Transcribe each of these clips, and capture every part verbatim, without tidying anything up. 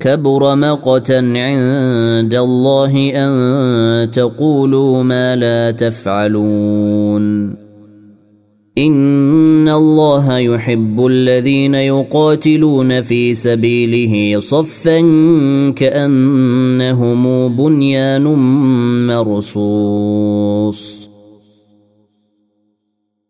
كبر مقتا عند الله أن تقولوا ما لا تفعلون إن الله يحب الذين يقاتلون في سبيله صفا كأنهم بنيان مرصوص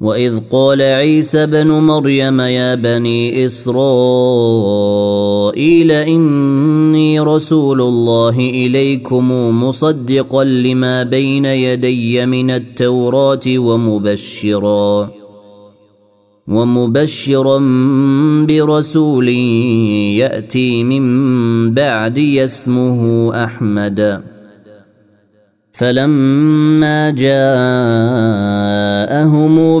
وإذ قال عيسى بن مريم يا بني إسرائيل إني رسول الله إليكم مصدقا لما بين يدي من التوراة ومبشرا ومبشرا برسول يأتي من بعدي اسمه أحمد فلما جاءهم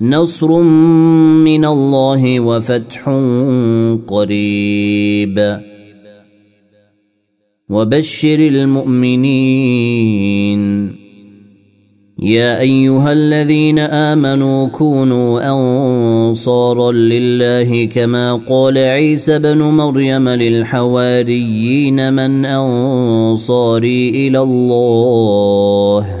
نصر من الله وفتح قريب وبشر المؤمنين يا أيها الذين آمنوا كونوا أنصارا لله كما قال عيسى بن مريم للحواريين من أنصاري إلى الله